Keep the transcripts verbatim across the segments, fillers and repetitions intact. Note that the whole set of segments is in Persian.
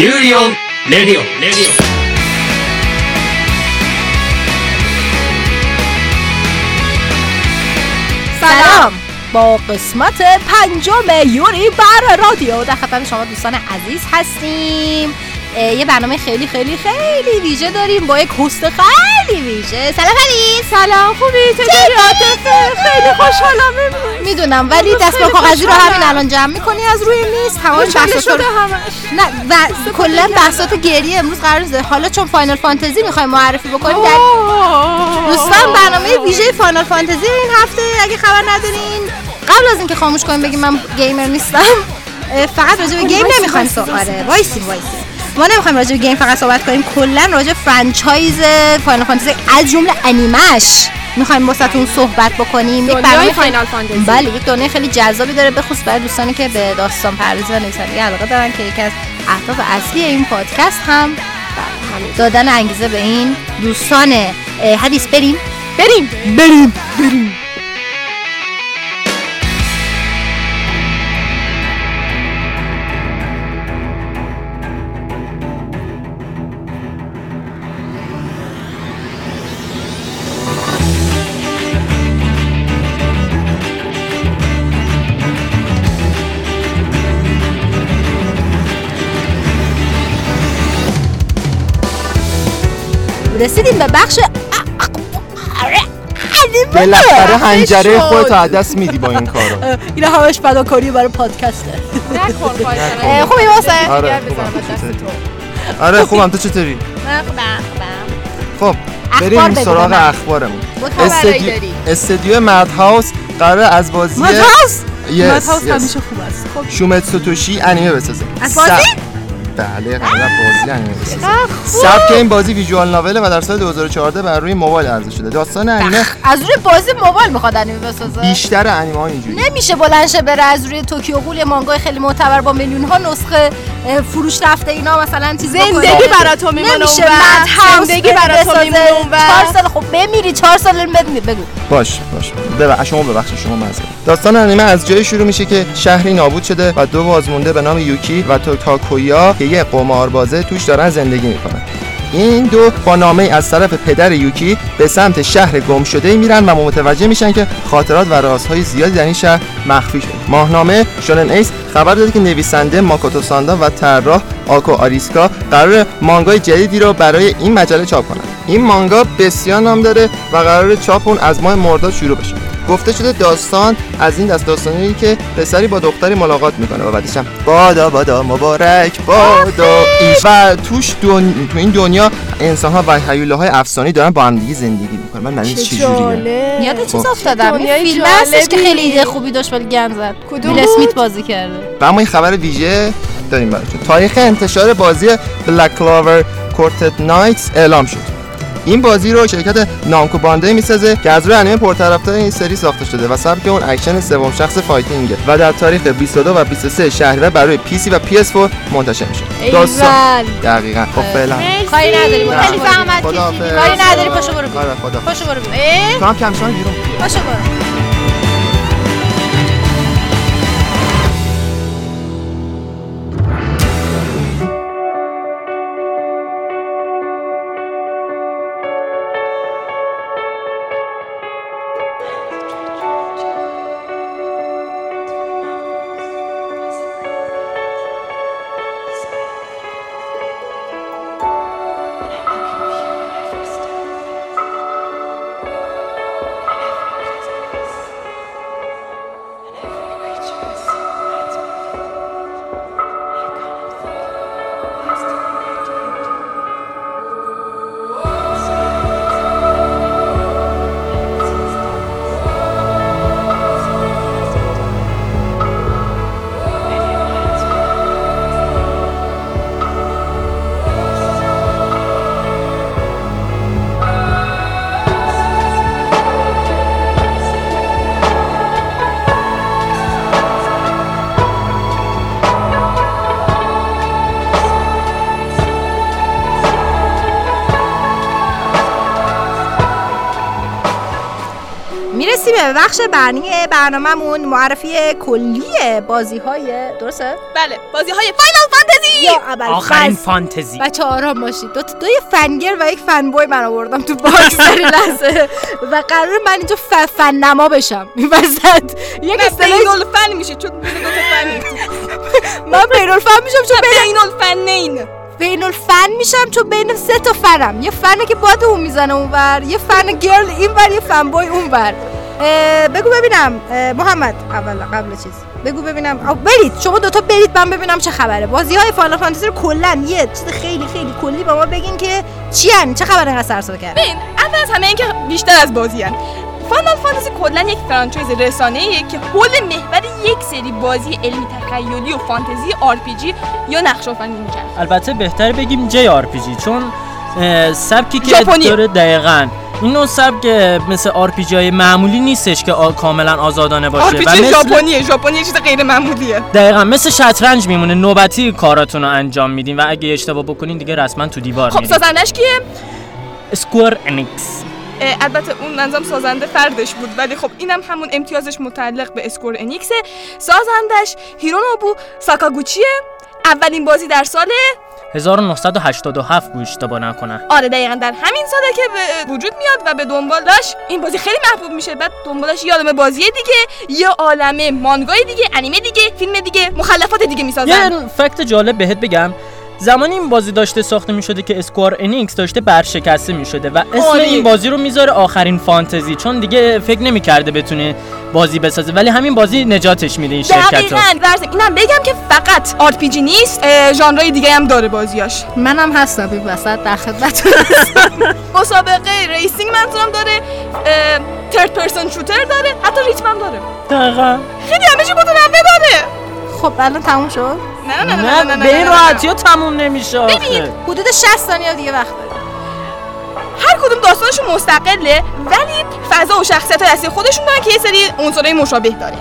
ユーリオンレディオレディオسلام، با قسمت پنجم یوری بر رادیو در خدمت شما دوستان عزیز هستیم. یه برنامه خیلی خیلی خیلی ویژه داریم با یک هست خیلی ویژه. سلام علی. سلام، خوبی؟ چطوری عاطفه؟ خیلی خوشحالم. میدونم ولی دست با کاغذی رو همین الان جمع میکنی از روی میز. تمام بحثات رو نه و کلا بحثات گریه امروز قرار زده. حالا چون فاینال فانتزی میخوایم معرفی بکنیم در دوستان برنامه ویژه فاینال فانتزی این هفته. اگه خبر ندارین قبل از اینکه خاموش کنیم بگیم من گیمر نیستم، فقط راجع به گیم نمیخوایم صحبت. وایسی وایسی ما نمیخوایم راجع به گیم فقط صحبت کنیم، کلا راجع به فرانچایز فاینال فانتزی از جمله انیمش میخوایم باهاتون صحبت بکنیم. یک برنامه فاینال فانتزی بله یک دونه خیلی جذابی داره، به خصوص برای دوستانی که به داستان پردازی و نویسندگی علاقه دارن که یکی از اهداف اصلی این پادکست هم دادن انگیزه به این دوستان. حدیث بریم بریم بریم بریم رسیدیم به بخش بالاخره هنجره خودتو عدس میدی با این کارو. این همش فداکاری برای پادکسته. نخور خواهیتن. خوبی واسه؟ آره خوبم. آره خوبم. تو چطوری؟ من خوبم. خب بریم سراغ اخبارمون. استودیو مدهاوس قراره از بازی مدهاوس؟ مدهاوس همیشه خوب است. شومتسو توشی انیمه بسازه. از بازی؟ بله، قبلا بازی انیمه بسازه. سبک این بازی ویژوال ناوله و در سال دو هزار و چهارده بر روی موبایل عرضه شده. داستان انیمه از روی بازی موبایل میخواد انیمه بسازه. بیشتر انیمه ها اینجوری نمیشه بلنشه بره از روی توکیو غول مانگای خیلی معتبر با میلیون ها نسخه فروش رفته اینا مثلا چیز زندگی براتون میمونه. نمیشه زندگی براتون میمونه. چهار سال خب بمیری چهار سال بمیری بگو. باش باش ببخشید شما ببخشید شما معذرت. داستان انیمه از جایی شروع میشه که شهری نابود شده و دو بازمونده به نام یوکی و تاکویا که یه قماربازه توش دارن زندگی میکنن. این دو با نامه از طرف پدر یوکی به سمت شهر گم شده میرن و متوجه میشن که خاطرات و رازهای زیادی در این شهر مخفی شده. ماهنامه شونن ایس خبر داده که نویسنده ماکوتو ساندا و طراح آکو آریساکا قرار مانگای جدیدی رو برای این مجله چاپ کنن. این مانگا بسیار نام داره و قرار چاپ اون از ماه مرداد شروع بشه. گفته شده داستان از این دست داستانیه که پسری با دختری ملاقات میکنه و بعدش هم بادا بادا مبارک بادا و توش دون... تو این دنیا انسان‌ها و هیولاهای افسانه‌ای دارن با هم دیگه زندگی میکنن. من معنی چه جوریه؟ یاد چیز افتادم. این فیلم هستش که خیلی ایده خوبی داشت ولی گند زد. ویل اسمیت بازی کرده. و اما این خبر ویژه داریم براتون. تاریخ انتشار بازی بلک کلاور کورتت نایتس اعلام شد. این بازی رو شرکت نامکو باندای میسازه که از روی انیمه پرطرفدار این سری ساخته شده و سبک اون اکشن سوم شخص فایتینگه و در تاریخ بیست و دو و بیست و سه شهریور برای پی سی و پی اس فور منتشر میشه. داستان دقیقاً خب فعلا کاری نداری متوجه زحمت کشیدی کاری نداری پاشو برو خدا پاشو برو تو هم کمشان بیرون پاشو برو. رسیم به بخش برنامه برنامه‌مون، معرفی کلی بازی‌های درسته؟ بله، بازی‌های فاینال فانتزی یا آخرین فانتزی. بچه آرام باشید. دو تا یه فنگر و یک فن بوی من آوردم تو باکس سری لحظه و قراره من اینجا ف... فن نما بشم. می‌وزد. یک استلول فن میشه چون دو تا فن. من پیرول فن میشم چون بینول فنین. بینول فن میشم چون بین سه تا فنم، یه فنه که باد اون میزنه اونور، یه فن گرل اینور، یه فن بوی اونور. بگو ببینم محمد، اول قبل چیز بگو ببینم، برید شما دوتا برید من ببینم چه خبره. بازی های فاینال فانتزی رو کلا یه چیز خیلی خیلی کلی با ما بگین که چی هن، چه خبره انقدر سرسو کرد. ببین اول از همه این که بیشتر از بازی هن، فاینال فانتزی کلا یک فرانچایز رسانه‌ایه که حول محور یک سری بازی علمی تخیلی و فانتزی آر پی جی یا نقش‌آفرینی می‌چرخه. البته بهتر بگیم جی آر پی جی چون سبکی که داره دقیقاً این نوع سبک مثل آر پی جی معمولی نیستش که آ... کاملا آزادانه باشه. آر پی جی ژاپنیه، ژاپنی چیز غیر معمولیه. دقیقاً مثل شطرنج میمونه، نوبتی کاراتون رو انجام میدین و اگه اشتباه بکنین دیگه رسما تو دیوار میرین. خب سازندش کیه؟ اسکوئر انیکس. البته اون انظام سازنده فردش بود ولی خب اینم همون امتیازش متعلق به اسکوئر انیکس. سازندش هیرونوبو ساکاگوچیه. اولین بازی در سال هزار و نهصد و هشتاد و هفت بود اشتباه نکنم. آره دقیقاً در همین ساله که به وجود میاد و به دنبالش این بازی خیلی محبوب میشه. بعد دنبالش یه عالمه بازی دیگه، یه عالمه مانگای دیگه، انیمه دیگه، فیلم دیگه، مخلفات دیگه میسازن. یه فکت جالب بهت بگم، زمانی این بازی داشته ساخته میشده که اسکوئر انیکس داشته برشکسته میشده و اسم آلی. این بازی رو میذاره آخرین فانتزی چون دیگه فکر نمیکرده بتونه بازی بسازه ولی همین بازی نجاتش میده این شرکت رو. دقیقاً درسته. اینم بگم که فقط آر پی جی نیست، ژانرهای دیگه هم داره بازیاش. منم هستم این وسط در خدمتتون. مسابقه ریسینگ منظورم داره، ترد پرسن شوتر داره، حتی ریتم هم داره. دقیقاً خیلی همه چی متنوع داره. خب الان تموم شد؟ نه نه نه نه نه. به این راحتی‌ها تموم نمیشه. ببین حدود شصت ثانیه دیگه وقت داره. هر کدوم داستانشون مستقله ولی فضا و شخصیت اصلی خودشون دارن که یه سری عنصرهای مشابه داره.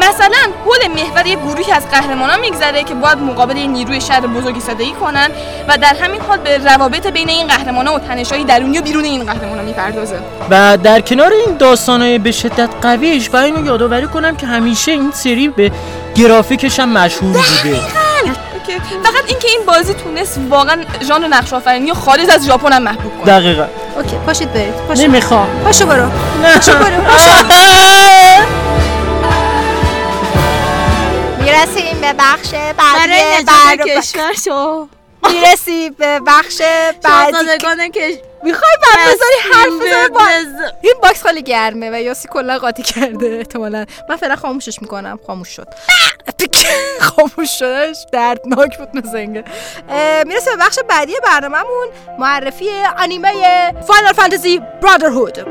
مثلا حول محور یه گروهی از قهرمانا میگذره که باید مقابل یه نیروی شر بزرگی سادگی کنن و در همین حال به روابط بین این قهرمانا و تنش‌های درونی و بیرونی این قهرمانا میپردازه. و در کنار این داستانای به شدت قویش و اینو یادآوری کنم که همیشه این سری به گرافیکش هم مشهور بوده. فقط اینکه این بازی تونست واقعا ژانر نقش‌آفرینی خارج از ژاپن هم محبوب کنه. دقیقاً. اوکی، پاشید برید. پاشو. نمیخوام. پاشو برو. نه. پاشو برو. پاشو. میرسیم به بخش بعدی برای کشور شو. میرسیم به بخش بعدی شاهزادگان کش. میخوای بعد بذاری حرف بزنه با این باکس خالی گرمه و یاسی کلا قاطی کرده احتمالاً. من فعلا خاموشش میکنم. خاموش شد. خاموش شدش دردناک بود نزنگه. میرسیم به بخش بعدی برنامه‌مون، معرفی انیمه فاینال فانتزی برادرهود.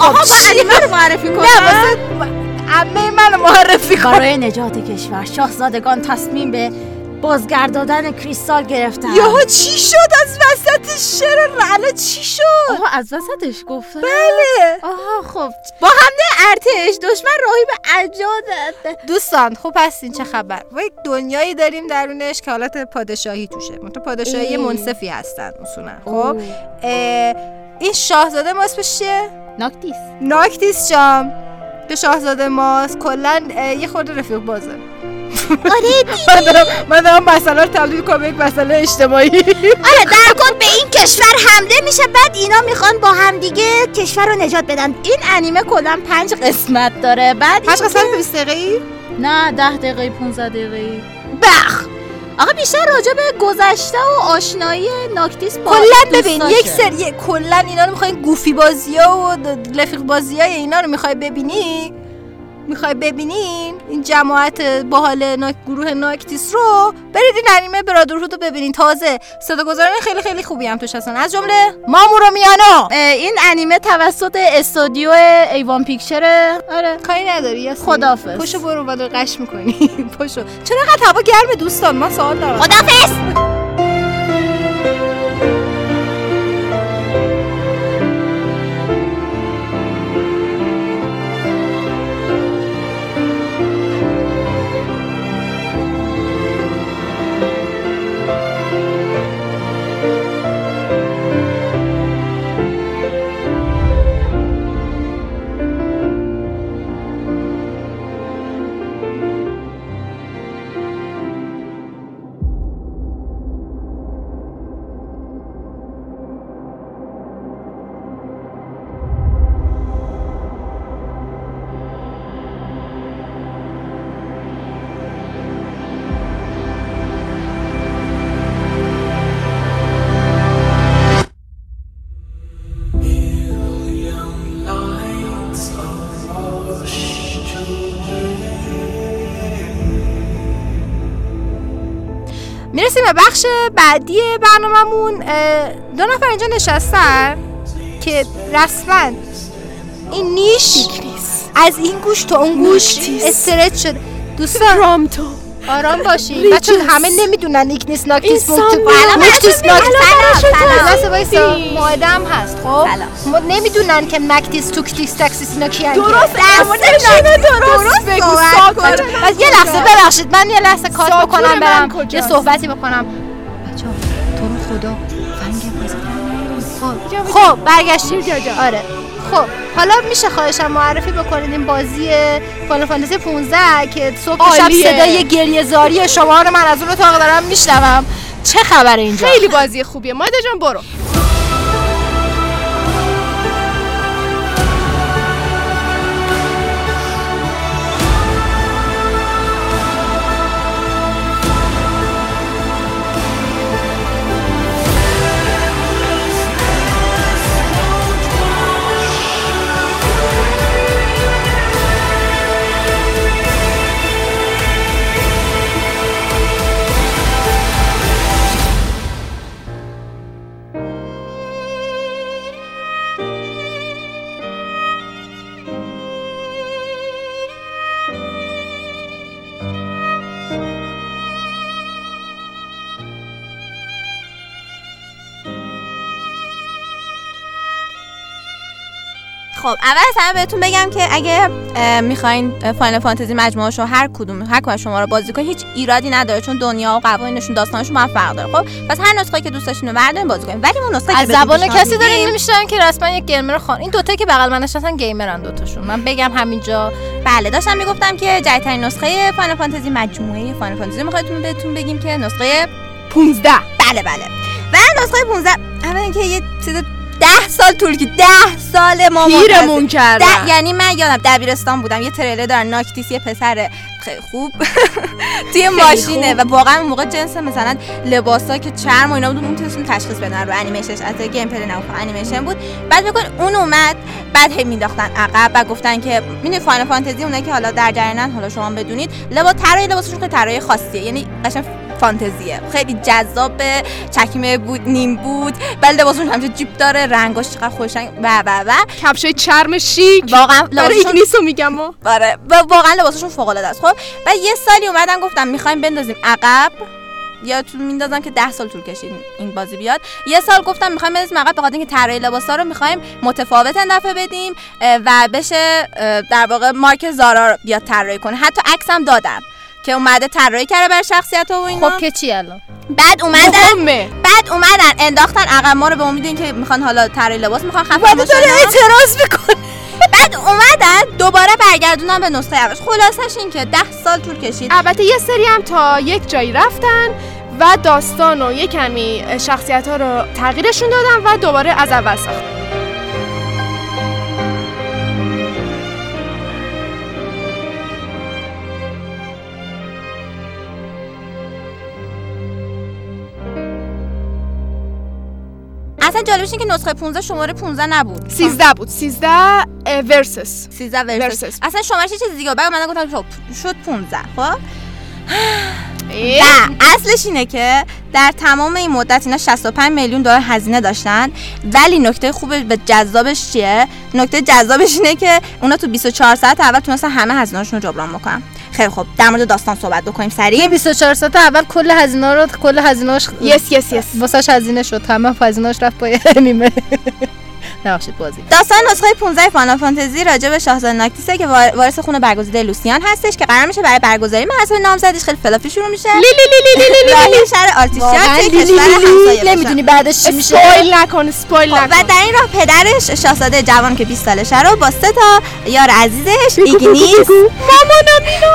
آها با انیمه رو معرفی کنم؟ نه واسه عمه من معرفی کنم. برای نجات کشور شاهزادگان تصمیم به بازگرداندن کریستال گرفتن. یهو چی شد از وسط شعر رعنا چی شد؟ آها از وسطش گفتن؟ بله. آها خب با حمله ارتش دشمن راهی به اجداد. دوستان خب پس این چه خبر؟ ما یک دنیایی داریم درونش که حالت پادشاهی توشه. منتها پادشاهی منصفی هستن اصولا. خب این شاهزاده ما اسمش چیه؟ ناکتیس. ناکتیس جام که شاهزاده ماست کلا یه خورده رفیق بازه. آره دیگه من دارم مسئله رو تبدیل کنم یک مسئله اجتماعی. آره در کل به این کشور حمله میشه بعد اینا میخوان با هم دیگه کشور رو نجات بدن. این انیمه کلا پنج قسمت داره. بعد پنج قسمت بیست دقیقه‌ای؟ نه ده دقیقه‌ای، پانزده دقیقه‌ای. بخ آقا بیشتر راجع به گذشته و آشنایی ناکتیس با کلا ببین یک سری کلا اینا رو می‌خوای گوفی بازی‌ها و رفیق بازی‌های اینا رو می‌خوای ببینی می‌خوای ببینین این جماعت باحال ناک گروه ناکتیس رو برید این انیمه برادرهود رو ببینین. تازه صداگذاران خیلی خیلی خوبی هم توش هستن از جمله مامورو میانو. این انیمه توسط استودیو ایوان پیکچر. آره کاری نداری خدافظ. پشو برو بادر قش می‌کنی پشو. چرا انقدر هوا گرمه دوستان؟ من سوال دارم. خدافظ. میرسیم به بخش بعدی برنامه‌مون. دو نفر اینجا نشستن که رسما این نیش از این گوش تا اون گوش استرچ شد. دوستان پرومتو آرام باشین، بچه همه نمیدونن ایگنیس ناکتیس پرومتو. ناکتیس ناکتیس سلام سلام ماهده هم هست. خب نمیدونن که مکتیس توکتیس تکسیس اینا کیان. درست درست درست بگو ساکر. یه لحظه ببخشید من یه لحظه کات بکنم برم یه صحبتی بکنم. بچه تو رو خدا فنگ بزنم. خب برگشتیم. آره خب حالا میشه خواهشم معرفی بکنید این بازی فاینال فانتزی پانزده که صبح شب صدای گریه زاری شما رو من از اون اتاق دارم میشنوم. چه خبره اینجا؟ خیلی بازی خوبیه. ماده جان برو. خب اول از همه بهتون بگم که اگه میخواین فاینال فانتزی مجموعه‌شو هر کدوم هر کدوم شما رو بازی کنین هیچ ایرادی نداره، چون دنیا و قوانینشون داستانشون هم فرق داره. خب پس هر نسخه‌ای که دوست داشتین رو بردارین بازی کنین. ولی اون نسخه که از زبان کسی دارین نمی‌شنن که رسما یک گیمر خان. این دوتا که بغل من نشستن گیمرن دوتاشون. من بگم همینجا. بله داشتم میگفتم که جدیدترین نسخه فاینال فانتزی مجموعه فاینال فانتزی می‌خوایم بهتون بگیم که نسخه پانزده. بله بله. و نسخه پانزده اولا که یه چیز ده سال طول کشید. ده سال ما پیرمون کردن. یعنی من یادم دبیرستان بودم یه تریلر دارن ناکتیس یه پسر خیلی خوب توی ماشینه و واقعا اون موقع جنس مثلا لباسا که چرم و اینا بود اون تونستون تشخیص بدن رو انیمیشنش. البته گیم پلی نه انیمیشن بود. بعد میگن اون اومد بعد هم مینداختن عقب و گفتن که میدونی فاینال فانتزی اونایی که حالا در جریانن حالا شما بدونید لباس طراحی لباسشون که طراحی خاصیه، یعنی قشنگ فانتزیه، خیلی جذاب، چکمه بود نیم بود ولی لباسش همش جیپ داره، رنگاش چقدر خوشنگ و و و کفشای چرم شیک. واقعا لباسش نیستو میگم ما آره واقعا لباسشون فوق العاده است. خب و یه سالی اومدن گفتم می‌خوایم بندازیم عقب، یادتون میندازم که ده سال طول کشید این بازی بیاد. یه سال گفتم می‌خوایم بندازیم عقب بخاطر اینکه طراحی لباسا رو می‌خوایم متفاوت دفعه بدیم و بشه در واقع مارک زارا بیاد طراحی کنه. حتی عکسم دادم که اومده طراحی کرده بر شخصیت و اینا. خب که چی الان؟ بعد اومدن مهمه. بعد اومدن انداختن عقب ما رو به امید اینکه میخوان حالا طراحی لباس میخوان خفه بشه. داره اعتراض میکنه. بعد اومدن دوباره برگردوندن به نسخه اولش. خلاصش این که ده سال طول کشید. البته یه سری هم تا یک جایی رفتن و داستان و یه کمی شخصیت ها رو تغییرشون دادن و دوباره از اول ساختن. اصلا جالبش این که نسخه پانزده شماره پانزده نبود، سیزده بود. سیزده ورسس سیزده ورسس اصلا شمارش چیز دیگه بود. من گفتم شد پانزده. خب و اصلش اینه که در تمام این مدت اینا شصت و پنج میلیون دلار هزینه داشتن، ولی نکته خوب به جذابش چیه؟ نکته جذابش اینه که اونا تو بیست و چهار ساعت اول تونستن همه هزینه‌شون رو جبران بکنن. خیلی خوب در مورد داستان صحبت بکنیم سریع. بیست و چهار ساعت اول کل هزینه رو کل هزینه‌اش یس یس یس واسش هزینه شد، همه هزینه‌اش رفت پای انیمه. نبخشید بازی. داستان نسخه پانزده فاینال فانتزی راجع به شاهزاده ناکتیسه که وارث خونه برگزیده لوسیان هستش که قرار میشه برای برگزاری مراسم نامزدیش خیلی فلافی شروع میشه. لی لی لی لی راهی شهر آرتیشیا توی کشور همسایه. نمیدونی بعدش چی میشه. اسپویل نکن اسپویل نکن. و در این راه پدرش شاهزاده جوان که بیست سالشه رو با سه تا یار عزیزش ایگنیس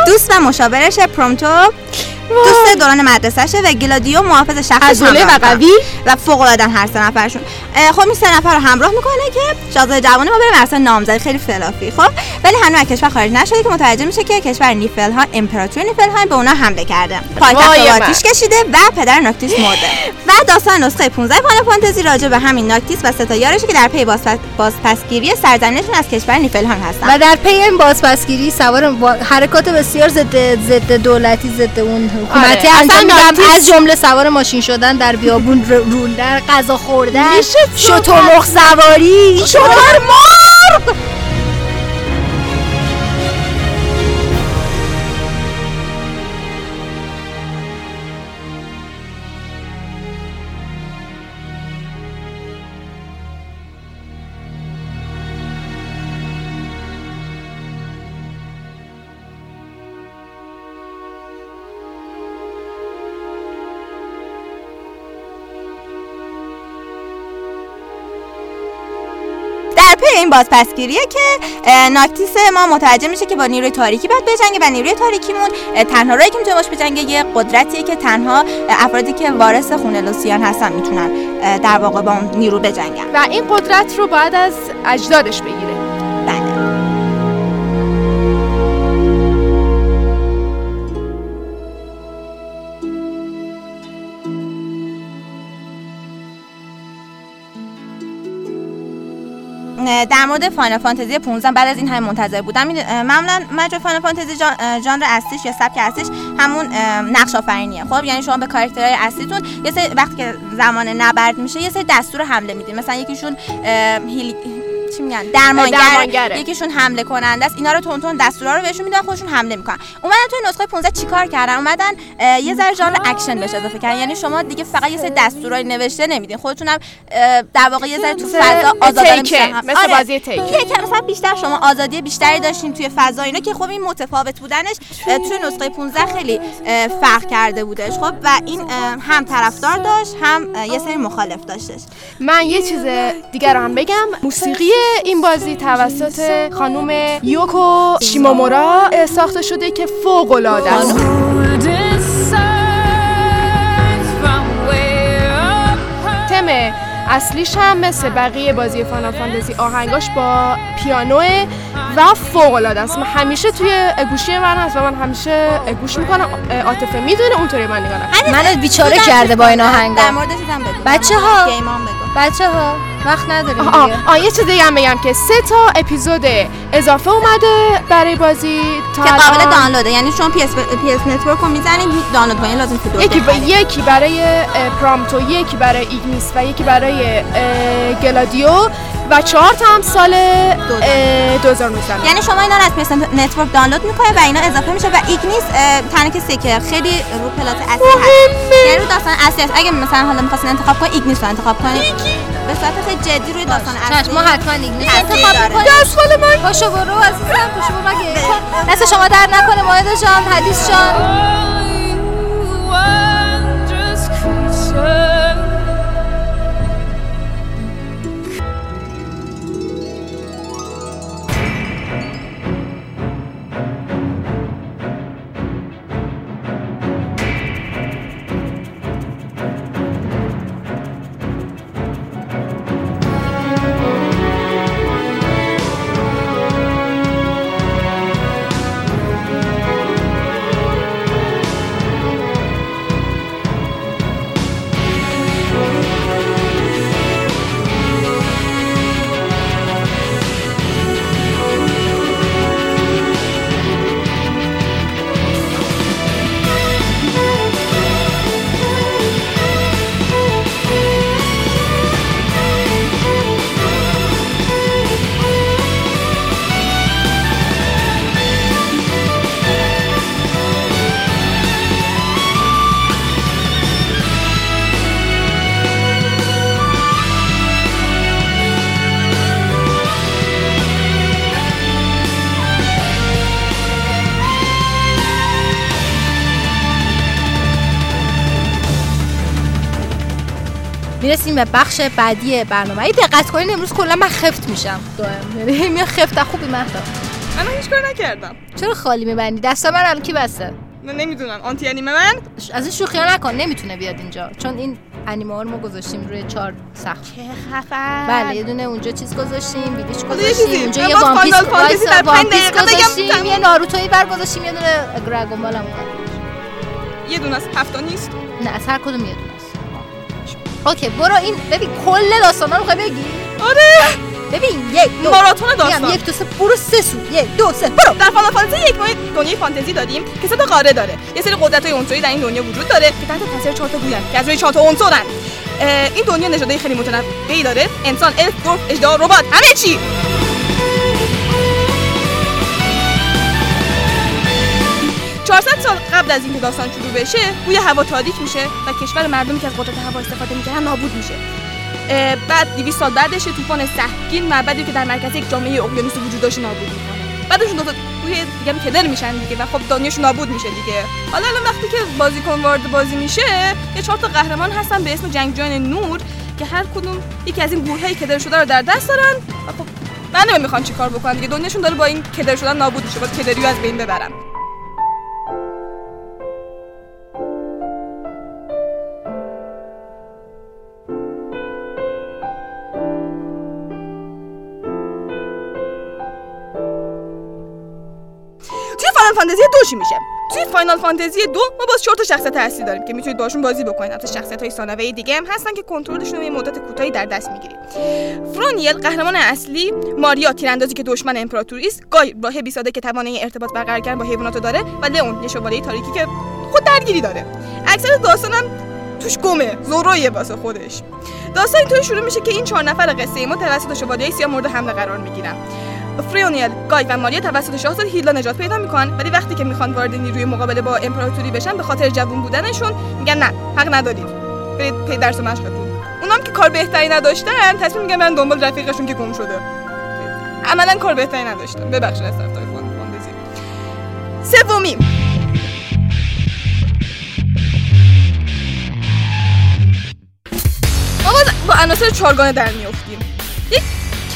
دوست و مشاورش پرومتو دوست دوران مدرسه‌شه و گلادیو محافظ شخص عزوله و قوی و فوق‌العاده هر سه نفرشون. خب این سه نفر رو همراه میکنه که شاهزاده جوان ما بره مراسم نامزدی خیلی فلافی. خب ولی هنوز از کشور خارج نشده که متوجه میشه که کشور نیفلهایم، امپراتوری نیفلهایم به اونا حمله کرده، پایتخت رو آتیش کشیده و پدر ناکتیس مرده. و داستان نسخه پانزده فاینال فانتزی راجع به همین ناکتیس و ستایارش که در پی بازپسگیری سرزمینشون از کشور نیفلهایم هستن و در پی این بازپسگیری سوار حرکات بسیار ضد ضد دولتی ضد اون حکومتی انجام میدن، از جمله سوار ماشین شدن در بیابون، روندن، غذا خوردن، شترمرغ سواری، شترمرغ. این بازپسگیریه که ناکتیس ما متوجه میشه که با نیروی تاریکی باید بجنگه و نیروی تاریکیمون تنها رایی که میتونه باش بجنگه یه قدرتیه که تنها افرادی که وارث خونه لوسیان هستن میتونن در واقع با اون نیرو بجنگن و این قدرت رو باید از اجدادش بگیره. در مورد فاینال فانتزی پانزده بعد از این همه منتظر بودم، معمولا مجموع فاینال فانتزی ژانر اصلیش یا سبک اصلیش همون نقش آفرینیه. خب یعنی شما به کاراکترهای اصلیتون یه سری وقتی که زمان نبرد میشه یه سری دستور حمله میدین، مثلا یکیشون هیل چی میگن درمانگر، یکیشون حمله کننده است، اینا رو تون تون دستورا رو بهشون میدن خودشون حمله میکنن. اومدن توی نسخه پانزده چیکار کردن؟ اومدن یه ذره ژانر اکشن بهش اضافه کردن، یعنی شما دیگه فقط یه سری دستورای نوشته نمیدین، خودتون هم در واقع یه ذره تو فضا آزادانه میشین، مثل بازی تیک که مثلا بیشتر شما آزادی بیشتری داشتین توی فضا اینا که خب این متفاوت بودنش توی نسخه پانزده خیلی فرق کرده بودش. خب و این هم طرفدار داشت هم یه سری مخالف داشتش. من یه چیز دیگه رو هم بگم، موسیقی این بازی توسط خانم یوکو شیمامورا ساخته شده که فوق‌العاده است. تم اصلیش هم مثل بقیه بازی فاینال فانتزی آهنگاش با پیانوه و فوق‌العاده است. من همیشه توی گوشی من هست و من همیشه گوش میکنم، عاطفه میدونه اونطوری من نگاه نکنم، منو بیچاره کرده با این آهنگا. در موردش هم بگو بچه‌ها، بچه‌ها وقت نداریم دیگه. آه, آه یه چیز دیگه هم بگم که سه تا اپیزود اضافه اومده برای بازی تا که قابل دانلوده، یعنی شما پی اس پی اس نتورک رو میزنید دانلود کنین، لازم نیست یکی با... یکی برای پرامتو، یکی برای ایگنیس و یکی برای گلادیو و چهار تا هم سال دو هزار و نوزده. یعنی شما اینا رو از پی اس نتورک دانلود میکنید و اینا اضافه میشه و ایگنیس تنها کسی که خیلی رو پلات اصلی هست، یعنی رو داستان اصلی هست. اگه مثلا حالا می‌خواستین انتخاب کنین ایگنیس رو انتخاب کنین به صورت خیلی جدی روی داستان اصلی. ما حتما ایگنیس انتخاب می‌کنیم. دستمال من پاشو برو عزیزم، پاشو برو مگه دست شما در نکنه ماهدا جان، حدیث جان. میرسیم به بخش بعدی برنامه. اگه دقت کنین امروز کلا من خفت میشم دائم، یعنی من خفت خوبی مهدا. من هیچ کار نکردم. چرا خالی میبندی؟ دستا من الان کی بسته؟ من نمیدونم آنتی انیمه من ازش شوخی نکن، نمیتونه بیاد اینجا چون این انیمه ها رو ما گذاشتیم روی چهار سقف. چه خفن. بله یه دونه اونجا چیز گذاشتیم، بیبیچ گذاشتیم، اونجا یه وان پیس گذاشتیم، یه ناروتویی بر گذاشتیم، یه دونه دراگون بالم گذاشتیم. یه دونه از هفتا نیست؟ نه از هر کدوم یه دونه است. اوکی برو این ببین کل داستانا رو بگی. آره ببین یک دو ماراتون داستان یک دو سه برو سه سو یک دو سه برو. در فاینال فانتزی یک ما یک دنیای فانتزی داریم که سه تا قاره داره، یه سری قدرت‌های عنصری در این دنیا وجود داره که تحت تاثیر چهار تا گویان که از روی چهار تا عنصرن. این دنیا نژادهای خیلی متنوعی داره، انسان، الف، گرف، اژدها، ربات، همه چی. چهارصد سال قبل از اینکه داستان شروع بشه گویا هوا تاریک میشه و کشور مردمی که از قدرت هوا استفاده میکنن نابود میشه. بعد دویست سال بعدش طوفان سهمگین معبدی که در مرکز یک جامعه اقیانوس وجود داشت نابود میکنه. بعدشون دو تا گویا دیگه کدر میشن دیگه و خب دنیاش نابود میشه دیگه. حالا الان وقتی که بازیکن وارد بازی میشه یه چهار تا قهرمان هستن به اسم جنگجویان نور که هر کدوم یکی از این گروه‌های کدر شده رو در دست دارن و خب معلومه میخوان چیکار بکنن دیگه. دنیاشون داره با این کدر شدن نابود میشه. باید کدریو از بین ببرن. فانتزی دو چی میشه؟ توی فاینال فانتزی دو ما باز چهار تا شخصیت اصلی داریم که میتونید باشون بازی بکنید. البته شخصیت‌های ثانویه دیگه هم هستن که کنترلشون رو یه مدت کوتاهی در دست میگیرید. فرونیل قهرمان اصلی، ماریا تیراندازی که دشمن امپراتوری است، گای راهب بیساده که توانایی ارتباط برقرار کردن با حیواناتو داره و لئون یه شوالیه تاریکی که خود درگیری داره. اکثر داستانم توش گمه، زورویه واسه خودش. داستان اینطوری شروع میشه که این چهار نفر قصه ما توسط شوالیه سیاه مورد حمله قرار میگیرن. فرونیل، گای و ماریا توسط شاهزاده هیلا نجات پیدا میکنن ولی وقتی که میخوان وارد نیروی مقابله با امپراتوری بشن به خاطر جوون بودنشون میگن نه حق ندارید برید پی درس و مشقتون. اونام که کار بهتری نداشتن تصمیم میگن من دنبال رفیقشون که گم شده. عملا کار بهتری نداشتن. ببخشید از طرف فانتزی. سومی ما با عناصر چارگانه در میافتیم. یک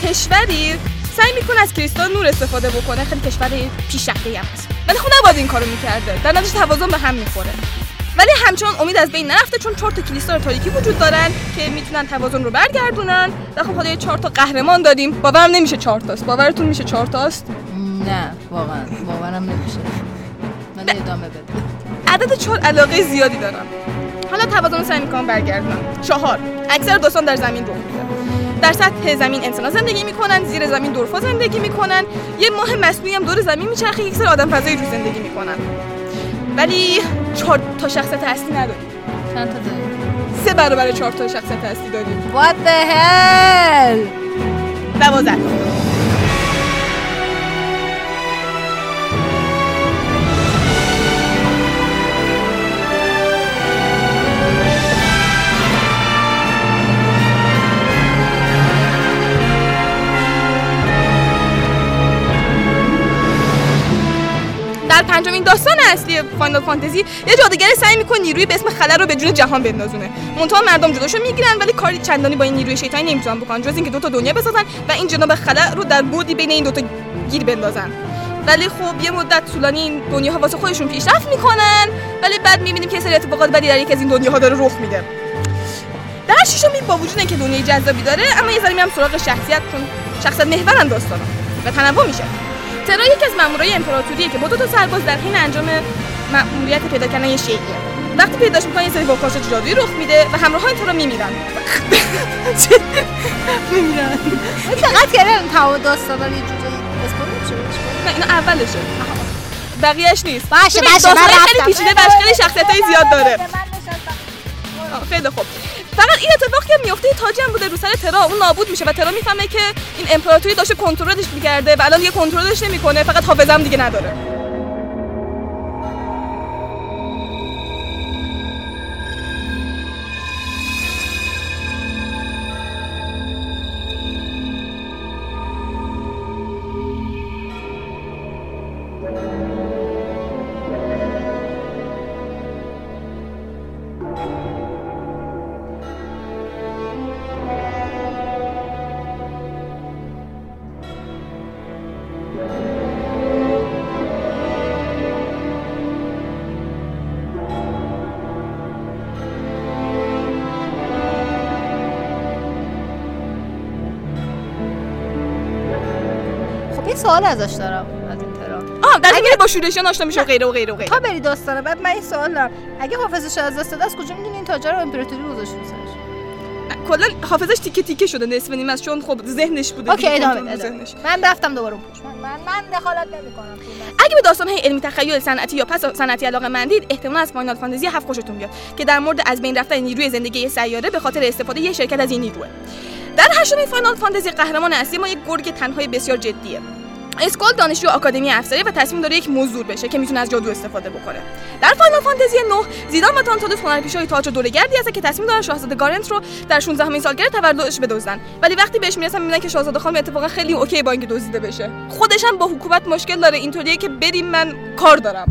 کشوری سعی میکنه از کریستال نور استفاده بکنه، خیلی کشور پیشرفته‌ای هم هست ولی خب نباید این کارو میکرده، در نتیجه توازن به هم میخوره ولی همچنان امید از بین نرفته چون چهار تا کریستال تاریکی وجود دارن که میتونن توازن رو برگردونن و خب حالا چهار تا قهرمان دادیم. باورم نمیشه چهار تاست. باورتون میشه چهار تاست؟ نه واقعا باورم نمیشه. من ادامه بده. عدد چهار علاقه زیادی دارم. حالا توازن رو سعی میکنم برگردونم. چهار اکثر دوستان در زمین رخ میده. در سطح زمین انسان‌ها زندگی می‌کنن، زیر زمین دورفا زندگی می‌کنن، یه ماه مصنوعی هم دور زمین میچرخه، یک سر آدم فضایی رو زندگی می‌کنن. ولی چهار تا شخصیت اصلی نداریم. چند تا داریم؟ سه برابر چهار تا شخصیت اصلی داریم. What the hell؟ دوازده. در پنجمین داستان اصلی فاینال فانتزی یه جادوگر سعی میکنه نیروی به اسم خلأ رو به جون جهان بندازونه. منتها مردم جلوشو میگیرن ولی کاری چندانی با این نیروی شیطانی نمیتونن بکنن جز اینکه دو تا دنیا بسازن و این جناب خلأ رو در بعدی بین این دو تا گیر بندازن. ولی خب یه مدت طولانی این دنیاها واسه خودشون پیشرفت میکنن ولی بعد میبینیم که سری اتفاقات بدی در یک از این دنیاها داره رخ میده. در ششمین با وجود اینکه دنیای جذابی داره اما یه ذره میام سراغ شخصیت چون شخصیت محور داستانا و تنوع میشه. ترا یکی از مامورای امپراتوریه که با دو تا سرباز در حین انجام ماموریت پیدا کردن یه شیعیه. وقتی پیداش میکنن یه سری واکنش جادویی رخ میده و همراهان ترا میمیرن. میمیرن. فقط کردن تا داستان یه جوری اسپورت شده. نه اینا اولشه. بقیه‌اش نیست. باشه باشه من خیلی پیچیده و خیلی شخصیتای زیاد داره. خیلی خوب. فقط این اتفاق که میفته تاجی هم بوده رو سر ترا، اون نابود میشه و ترا میفهمه که این امپراتوری داشته کنترلش میکرده و الان دیگه کنترلش نمیکنه، فقط حافظه‌ام دیگه نداره. یه سوال ازش دارم از این ترام. آها در دیگه با شورشیان آشنا میشه غیره و غیره و غیره. تا بری داستانه بعد من این سوال دارم. اگه حافظش از دست داده از کجا میدونی این تاجر رو امپراتوری گذاشته سرش؟ کلا حافظش تیکه تیکه شده نصف نیمه است چون خب ذهنش بوده. اوکی ادامه ذهنش. من رفتم دوباره اون پشت. من من دخالت نمی‌کنم. اگه به داستان های علمی تخیل صنعتی یا پس صنعتی علاقه مندید احتمالاً از فاینال فانتزی هفت خوشتون بیاد که در مورد از بین رفتن نیروی زندگی سیاره به خاطر استفاده یک شرکت از این نیروه. در هشتمین فاینال فانتزی قهرمان اصلی ما یک گرگ تنهای بسیار جدیه. اسکول دانشجو آکادمی افسری و تصمیم داره یک موضوع بشه که میتونه از جادو استفاده بکنه. در فاینال فانتزی نه، زیدان و تانتالوس هنرپیشه‌های تاج و دوره‌گردی هستن که تصمیم دارن شاهزاده گارنت رو در شانزدهمین سالگرد تولدش بدزدن. ولی وقتی بهش میرسن میبینن که شاهزاده خانم اتفاقا خیلی اوکی با اینکه دزدیده بشه. خودش هم با حکومت مشکل داره، اینطوریه که بریم من کار دارم.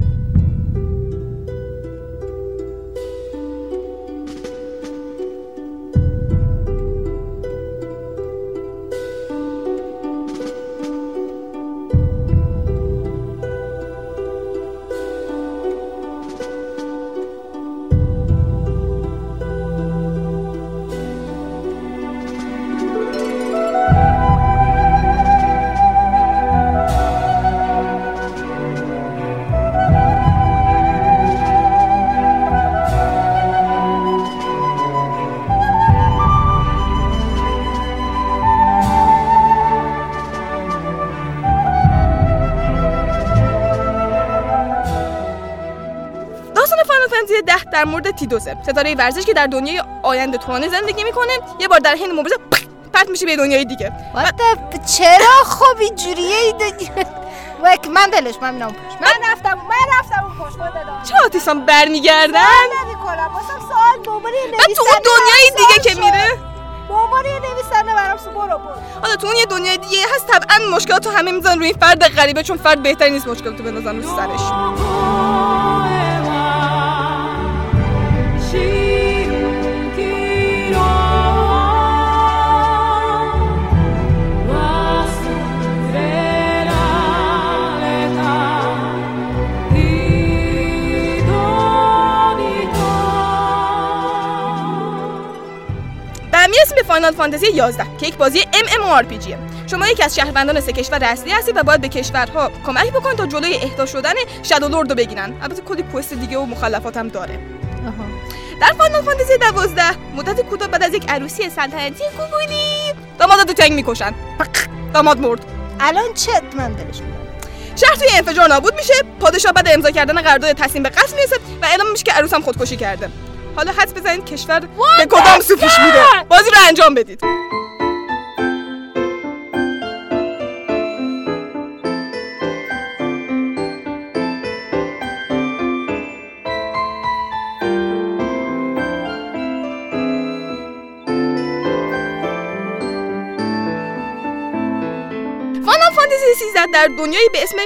در مورد تیدوسه، ستاره ورزش که در دنیای آینده توانه زندگی میکنه، یه بار در حین مبارزه پرت میشه به دنیای دیگه. و... چرا خب اینجوریه ایده وک من دلش من نام پوش. من رفتم من رفتم اون پشت دادم. چرا تیسان برمیگردن؟ من نمی‌کنم. واسم سوال دوباره نمی‌سازه. تو اون دنیای دیگه که میره؟ دوباره نمی‌سازه برام سو برو برو. حالا تو اون یه دنیای دیگه هست طبعاً مشکلاتو همه میذارن روی فرد غریبه چون فرد بهتری نیست مشکلاتو بندازن رو سرش. میرسیم به فاینال فانتزی یازده که یک بازی MMORPGه. شما یکی از شهروندان سه کشور اصلی هستید و باید به کشورها کمک بکنید تا جلوی اهدا شدن شادو لرد رو بگیرن. البته کلی پست دیگه و مخلفات هم داره. آها. در فاینال فانتزی دوازده مدت کوتاه بعد از یک عروسی سلطنتی کوبولی داماد دو تنگ میکشن. داماد مرد. الان چه من دلش میاد. شهر توی انفجار نابود میشه. پادشاه بعد امضا کردن قرارداد تسلیم به قتل میرسه و اعلام میشه که عروسم خودکشی کرده. حالا حدس بزنید کشور به کدام سو پیش میره. بازی رو انجام بدید. فاینال فانتزی سیزده در دنیایی به اسم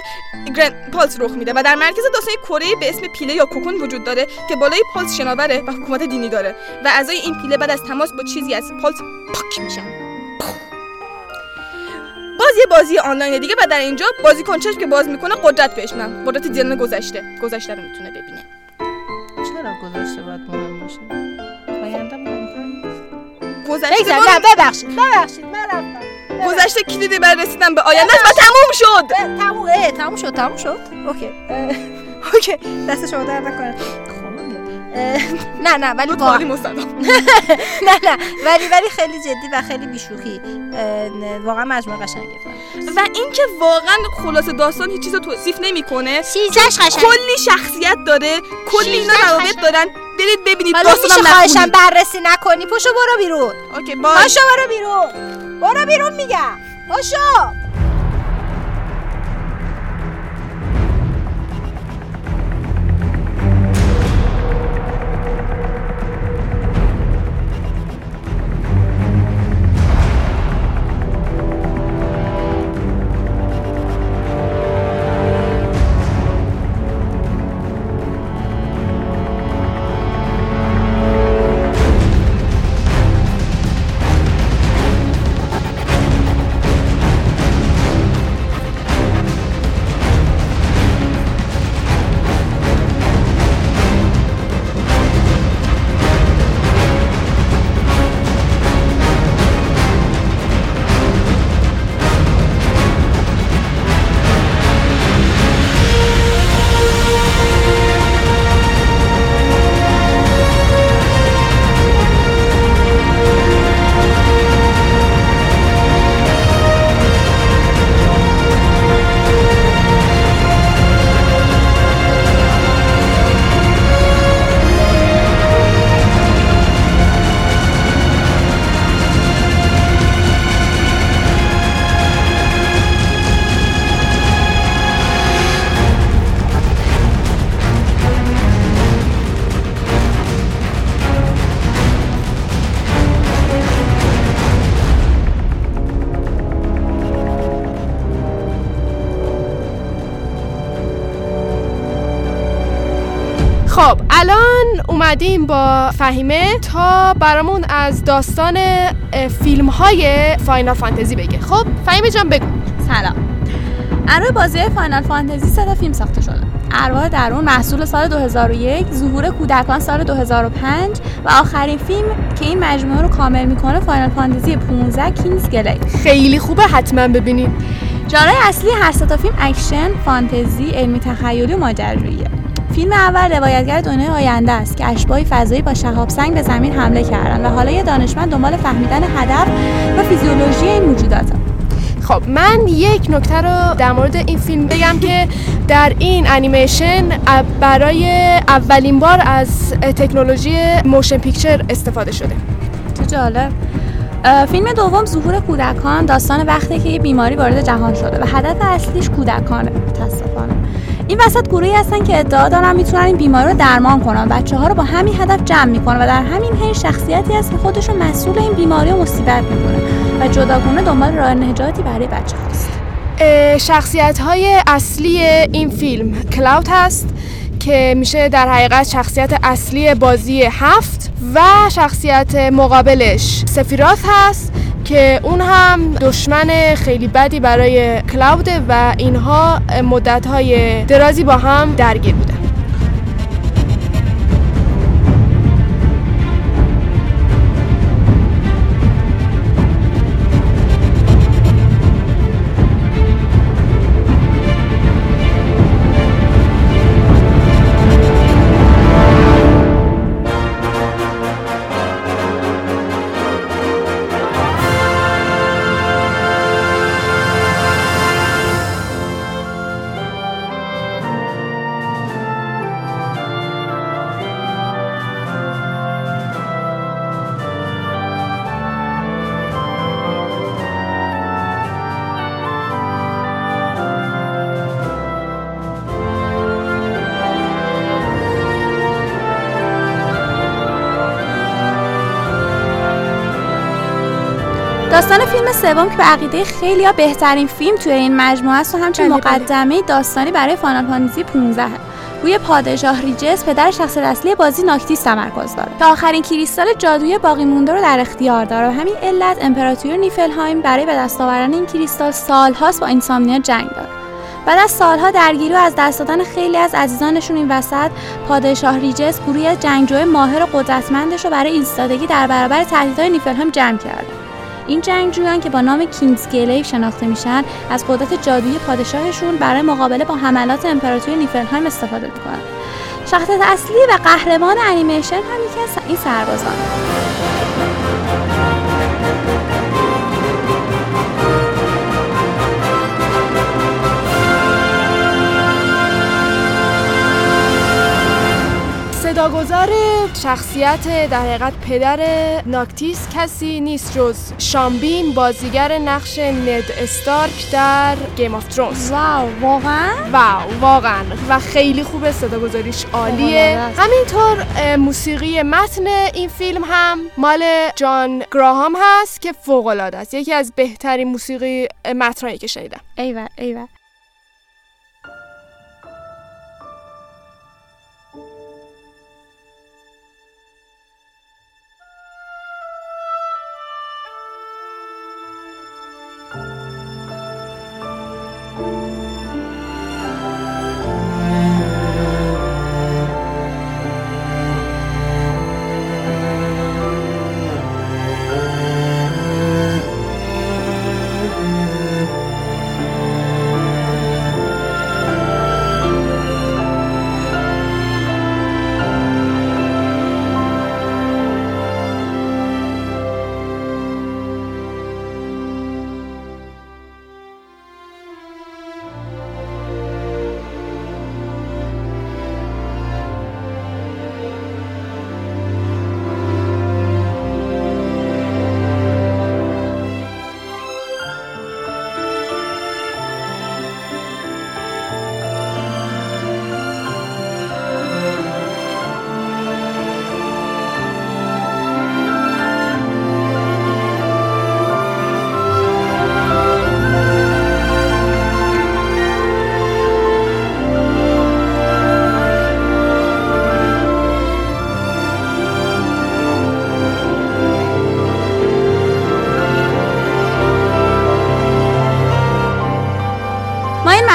گرند پالس رخ میده و در مرکز داستان کره به اسم پیله یا کوکون وجود داره که بالای پالس شناوره و حکومت دینی داره و اعضای این پیله بعد از تماس با چیزی از پالس پاک میشن. باز یه بازی آنلاین دیگه و در اینجا بازیکن چشم که باز میکنه قدرت بهش میدن، قدرت دیدن گذشته. گذشته رو میتونه ببینه. چرا گذشته باید مهم باشه؟ آینده مهم نیست. گذشته نه ببخشید ببخشید من گذشته کی دیدی بعد رسیدم به آینده و تموم شد. تمومه تموم شد تموم شد. اوکی اوکی دست شما درد نکنه. نه نه ولی واقعا نه نه ولی ولی خیلی جدی و خیلی بیشوخی واقعا مجموعه قشنگه و اینکه واقعا خلاصه داستان هیچ چیزو توصیف نمیکنه. کلی شخصیت داره، کلی اینا روابط دارن. برید ببینید داستانم نخواهشم بررسی نکنی. پاشو برو بیرون. اوکی پاشو برو بیرون. برو بیرون میگم باشو. الان اومدیم با فهیمه تا برامون از داستان فیلم های فاینال فانتزی بگه. خب فهیمه جان بگو. سلام. ارواح بازی فاینال فانتزی سه تا فیلم ساخته شده. ارواح درون محصول سال دو هزار و یک، ظهور کودکان سال دو هزار و پنج و آخرین فیلم که این مجموعه رو کامل میکنه فاینال فانتزی پانزده کینگز گلی. خیلی خوبه، حتما ببینید. ژانر اصلی هر سه تا فیلم اکشن، فانتزی، علمی تخیلی و ماجراجویی. فیلم اول روایتگر دنیای آینده است که اشباح فضایی با شهاب سنگ به زمین حمله کردن و حالا یه دانشمند دنبال فهمیدن هدف و فیزیولوژی این موجوداته. خب من یک نکته رو در مورد این فیلم بگم که در این انیمیشن برای اولین بار از تکنولوژی موشن پیکچر استفاده شده. چه جالب. فیلم دوم ظهور کودکان داستان وقتی که یه بیماری وارد جهان شده و هدف اصلیش کودکانه. متاسفانه این وسط گروهی هستن که ادعا دارن میتونن این بیماری رو درمان کنن، بچه‌ها رو با همین هدف جمع میکنن و در همین حین شخصیتی هست که خودش رو مسئول این بیماری و مصیبت میکنه و جداگونه دنبال راه نجاتی برای بچه‌هاست. شخصیت‌های اصلی این فیلم کلاود هست که میشه در حقیقت شخصیت اصلی بازی هفت و شخصیت مقابلش سفیراث هست که اون هم دشمن خیلی بدی برای کلاوده و اینها مدت‌های درازی با هم درگیر بودن. داستان فیلم سوم که به عقیده خیلی‌ها بهترین فیلم توی این مجموعه است و همچنین مقدمه داستانی برای فاینال فانتزی پانزده روی پادشاه ریجس، پدر شخصیت اصلی بازی، ناکتیس تمرکز داره تا آخرین کریستال جادویی باقی مونده رو در اختیار داره و همین علت امپراتور نیفلهایم برای به دست آوردن این کریستال سال‌هاست با اینسامنیا جنگ داره. بعد از سالها درگیری و از دست دادن خیلی از عزیزانشون این وسط، پادشاه ریجس گروهی از جنگجوی ماهر و قدرتمندش رو برای ایستادگی در برابر تهدیدهای نیفلهایم جمع کرده. این جنگجویان که با نام کینگز گلی شناخته میشن از قدرت جادویی پادشاهشون برای مقابله با حملات امپراتوری نیفلهایم استفاده میکنن. شخصیت اصلی و قهرمان انیمیشن هم یکی از این سربازان. صداگذار شخصیت در حقیقت پدر ناکتیس کسی نیست جز شامبین، بازیگر نقش ند استارک در گیم آف ترونز. واو واقعا؟ واو واقعا و خیلی خوبه، صداگذاریش عالیه. همینطور موسیقی متن این فیلم هم مال جان گراهام هست که فوق‌العاده است، یکی از بهترین موسیقی متنایی که شنیدم. ایول ایول.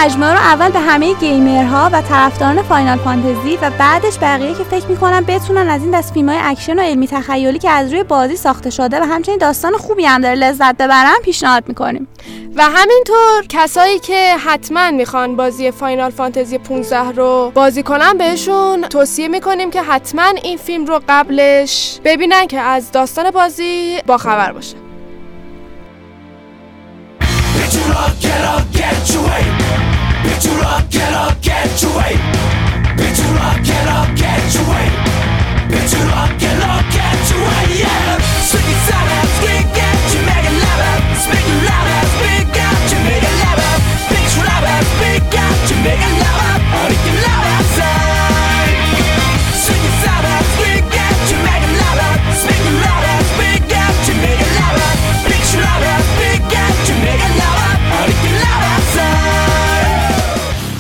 مجموعه رو اول به همه گیمرها و طرفداران فاینال فانتزی و بعدش بقیه که فکر می‌کنن بتونن از این دست فیلم‌های اکشن و علمی تخیلی که از روی بازی ساخته شده و همچنین داستان خوبی هم داره لذت ببرن پیشنهاد می‌کنیم. و همینطور کسایی که حتما میخوان بازی فاینال فانتزی پانزده رو بازی کنن بهشون توصیه میکنیم که حتما این فیلم رو قبلش ببینن که از داستان بازی باخبر باشه.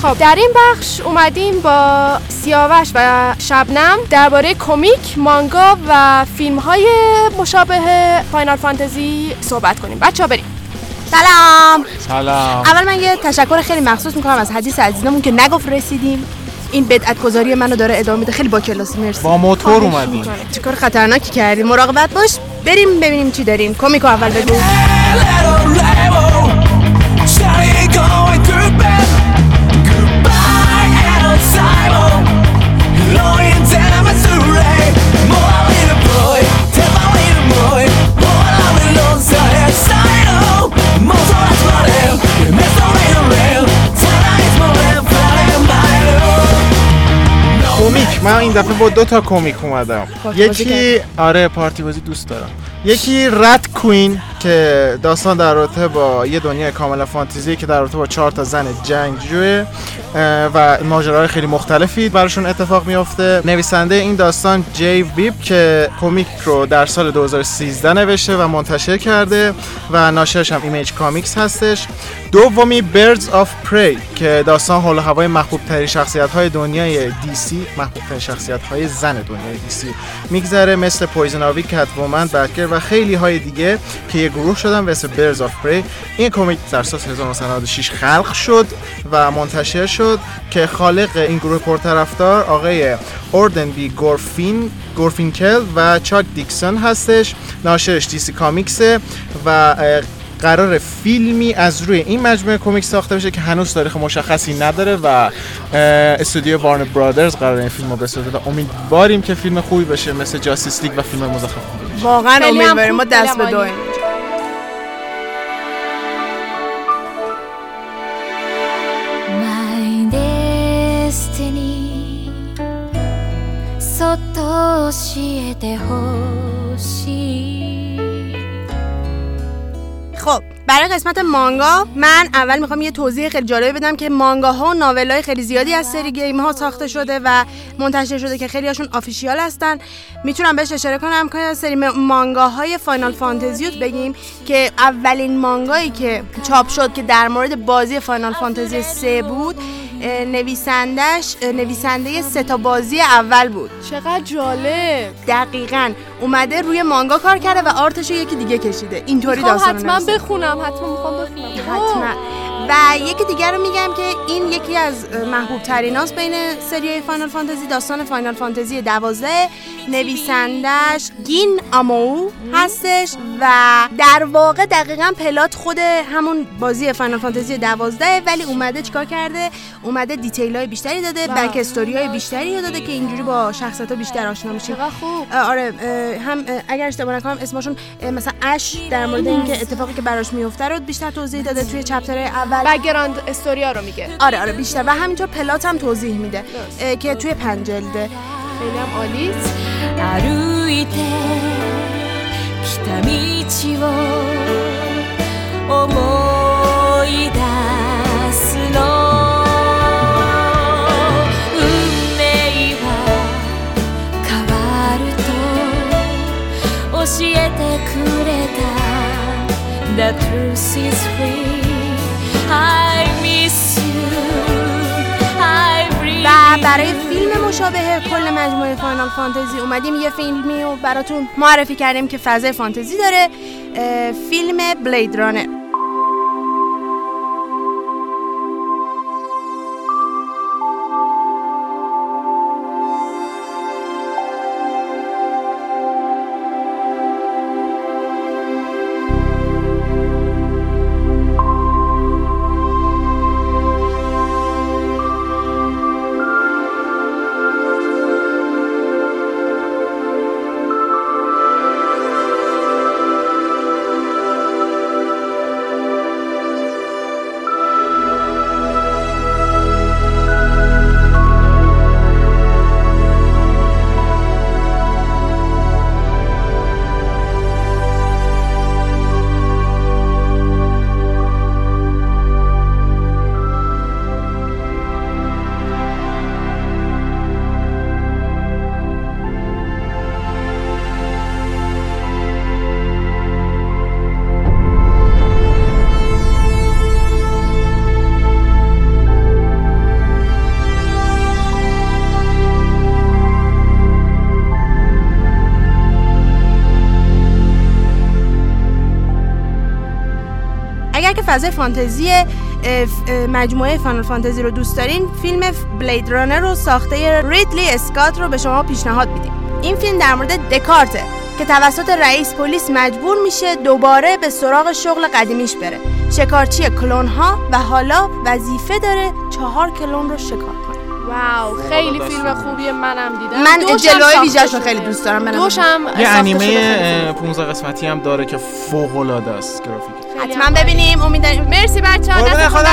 خب در این بخش اومدیم با سیاوش و شبنم درباره کمیک، مانگا و فیلم‌های مشابه فاینال فانتزی صحبت کنیم. بچه‌ها بریم. سلام. سلام. اول من یه تشکر خیلی مخصوص میکنم از حدیث عزیزمون که نگفت رسیدیم. این بدعت گذاری منو داره ادامه میده. خیلی با کلاس. مرسی. با موتور اومدیم. چه کار خطرناکی کردیم. مراقبت باش. بریم ببینیم چی داریم. کمیکو اول بگو. کمیک، من این دفعه با دو تا کمیک اومدم. یکی آره پارتی بازی دوست دارم، یکی رد کوین که داستان در رابطه با یه دنیای کاملا فانتزی که در رابطه با چهار تا زن جنگجوه و ماجراهای خیلی مختلفی براشون اتفاق میفته. نویسنده این داستان جیو بیب که کمیک رو در سال دو هزار و سیزده نوشته و منتشر کرده و ناشرش هم ایمیج کامیکس هستش. دومی Birds of Prey که داستان حول و هوای محبوب‌ترین شخصیت‌های دنیای دی سی، محبوب‌ترین شخصیت‌های زن دنیای دی سی میگذره، مثل پویزن آوی، کت وومن، بکر و خیلی های دیگه که یه گروه شدن واسه Birds of Prey. این کمیک در سال هزار و نهصد و نود و شش خلق شد و منتشر شد که خالق این گروه پرطرفدار آقای اوردن بی گورفین گورفینکل و چاک دیکسون هستش. ناشرش دی سی کامیکس و قرار فیلمی از روی این مجموعه کمیک ساخته بشه که هنوز تاریخ مشخصی نداره و استودیو وارنر برادرز قرار این فیلمو بسازه و امیدواریم که فیلم خوبی بشه مثل جاستیس لیگ و فیلم مزخرف بشه. واقعا امیدواریم. ما دست به دو خب برای قسمت مانگا من اول میخوام یه توضیح خیلی جالب بدم که مانگاها و ناولای خیلی زیادی از سری گیم ها ساخته شده و منتشر شده که خیلی هاشون آفیشیال هستن. میتونم بهش اشاره کنم که سری مانگاهای فاینال فانتزی رو بگیم که اولین مانگایی که چاپ شد که در مورد بازی فاینال فانتزی سه بود، نویسندش نویسنده سه تا بازی اول بود. چقدر جالب. دقیقاً اومده روی مانگا کار کرده و آرتش رو یکی دیگه کشیده. اینطوری داستان نمیشه. حتما بخونم، حتما میخوام بخونم. حتما. و یکی دیگه رو میگم که این یکی از محبوب تریناست بین سری فاینال فانتزی، داستان فاینال فانتزی دوازده. نویسندش گین آمو هستش و در واقع دقیقاً پلات خود همون بازی فاینال فانتزی دوازده، ولی اومده چیکار کرده؟ اومده دیتیل‌های بیشتری داده، بک استوری‌های بیشتری داده که اینجوری با شخصیت‌ها بیشتر آشنا میشیم. خوب. آره هم اگر اشتباه نکنم اسمشون مثلا اش در مورد اینکه اتفاقی که براش میفته رو بیشتر توضیح داده توی چپترهای اول. بک‌گراند استوریا رو میگه. آره آره بیشتر و همینطور پلات هم توضیح میده که توی پنج جلده. خیلی هم عالی. The truth is free. I miss you. I breathe. و برای فیلم مشابه کل مجموعه فاینال فانتزی اومدیم یه فیلمی رو براتون معرفی کردیم که فضای فانتزی داره، فیلم بلید رانر. اگه فضای فانتزی مجموعه فاینال فانتزی رو دوست دارین، فیلم بلید رانر رو ساخته ریدلی اسکات رو به شما پیشنهاد میدیم. این فیلم در مورد دکارته که توسط رئیس پلیس مجبور میشه دوباره به سراغ شغل قدیمیش بره، شکارچی کلون ها، و حالا وظیفه داره چهار کلون رو شکار کنه. واو خیلی فیلم خوبیه، منم دیدم. من جلوی ویژه‌شو خیلی دوست دارم. دوشم یه انیمه پانزده قسمتی هم داره که فوق العاده است گرافیک. حتما ببینیم. امیدوارم. مرسی بچه‌ها. خدا خدا.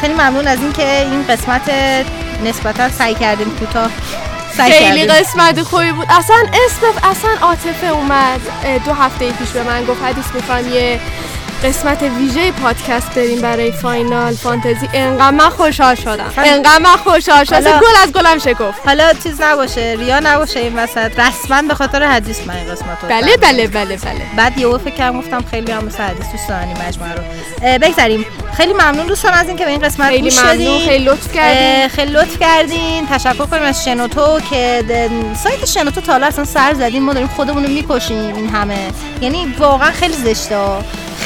خیلی ممنون از این که این قسمت نسبتا سعی کردیم کوتاه سعی کردیم. خیلی قسمت خوبی بود. اصلا اسم اصلا عاطفه اومد دو هفته پیش به من گفت حدیث می‌خوام یه قسمت ویژه پادکست بریم برای فاینال فانتزی. انقدر من خوشحال شدم. انقدر من خوشحال شدم. حالا... گل از گلم شکفت. حالا چیز نباشه، ریا نباشه این وسط. رسما به خاطر حدیث من این قسمت رو. بله بله بله بله. بعد یهو فکر گفتم خیلی هم مثل حدیث دوستانی مجموعه رو. بگذاریم. خیلی ممنون دوستان از اینکه به این قسمت گوش دادین. خیلی ممنون، خیلی لطف کردین. خیلی لطف کردین. تشکر کنیم از شنوتو که سایت شنوتو تا حالا اصلا سر زدین. ما داریم خودمون رو می‌کشیم این همه. یعنی واقعا خیلی زشته.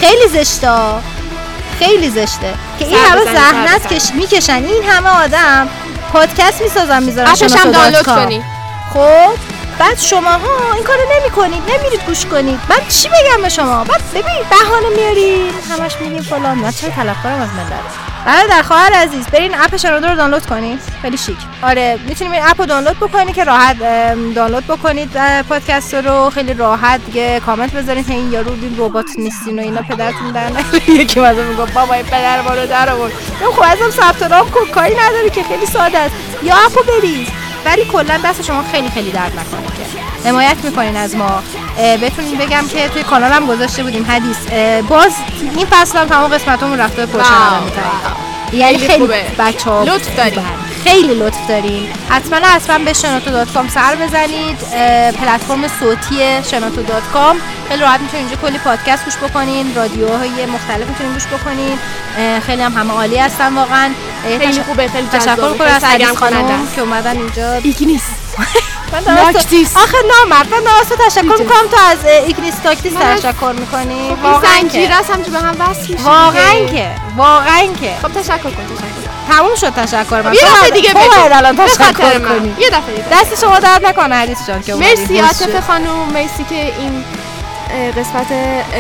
خیلی زشته خیلی زشته که این همه زحمت کش میکشن، این همه آدم پادکست میسازن میذارن شما دانلود کنید. خب بعد شماها این کارو نمیکنید، نمیرید گوش کنید. من چی بگم به شما؟ بعد ببین بهانه میارین، همش میگین فلان. من چه طلبکارم از ملت. برادر خواهر عزیز، برین اپ شنوتو رو دانلود کنید. خیلی شیک. آره میتونید این اپ رو دانلود بکنید که راحت دانلود بکنید پادکست رو. خیلی راحت کامنت بذارید که این یارو این ربات نیستین و اینا پدرتون در نکنه. یکی مثلا میگه بابا این پدر ما رو در آورد. خب ازم ثبت نام کن، کاری نداره که خیلی ساده است. یا اپو برید. ولی کلا دست شما خیلی خیلی درد نکنه که حمایت میکنین از ما. بتونین بگم که توی کانالم گذاشته بودیم حدیث، باز این فصل هم تمام قسمتامون رفته پوشن هم میتونیم. یعنی خیلی بچه‌ها لطف دارین، خیلی لطف دارین. حتما حتما به شنوتو دات کام سر بزنید، پلتفرم صوتی شنوتو دات کام. خیلی راحت میتونین اینجا کلی پادکست گوش بکنین، رادیوهای مختلف میتونین گوش بکنین. خیلی هم همه عالی هستن واقعا. خیلی خوبه. خیلی تشکر کنم از سگم خانم که اومدن اینجا. ایگنیس ناکتیس. آخه نامرد. من واسه تشکر میکنم تو از ایگنیس تاکتیس تشکر میکنی. این زنجیره است همجوری به هم وصل میشه. واقعا که واقعا که خب تشکر کن. تشکر تموم شد. تشکر من. یه دفعه دیگه بگید. الان تشکر کنی. یه دفعه دیگه. دست شما درد نکنه حدیث جان که اومدید. مرسی عاطفه خانم، مرسی که این قسمت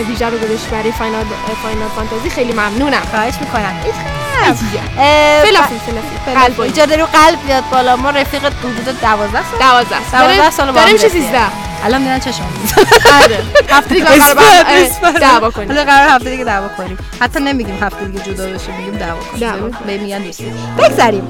ویژه رو گذاشت برای فاینال فاینال فانتزی. خیلی ممنونم. خواهش میکنم. فلافی فلافی قلب ایجاد رو قلب بیاد بالا. ما رفیقت حدود دوازده سال دوازده سال داریم. چه سیزده الان میدن چشم. آره هفته دیگه قرار دعوا کنیم. حالا قرار هفته دیگه دعوا کنیم. حتی نمیگیم هفته دیگه جدا بشیم، میگیم دعوا کنیم. به میگن دوست. بگذریم.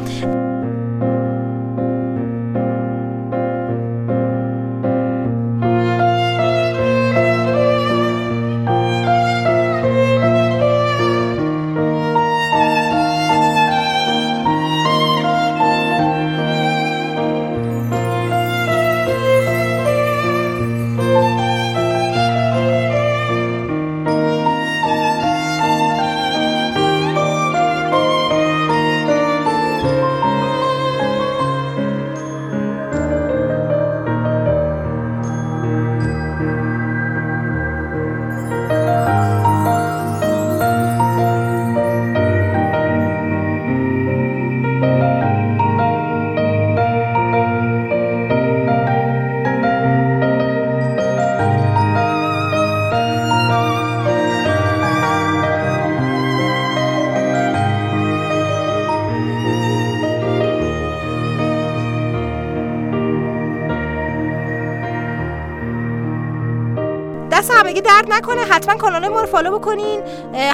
دست همگی درد نکنه، حتما کانال ما رو فالو بکنین.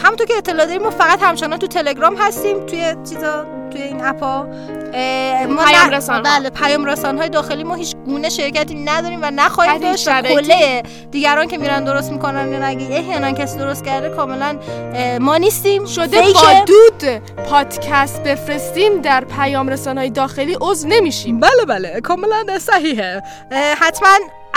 همونطور که اطلاع داریم ما فقط همچنان تو تلگرام هستیم، توی چیزا، توی این اپا پیام رسان، بله پیام رسان های داخلی ما هیچ گونه شرکتی نداریم و نخواهیم داشت. کله دیگران که میرن درست میکنن یا نگی احیانا کسی درست کرده کاملا ما نیستیم. شده با دود پادکست بفرستیم در پیام رسان های داخلی عضو نمیشیم. بله بله کاملا صحیحه. حتما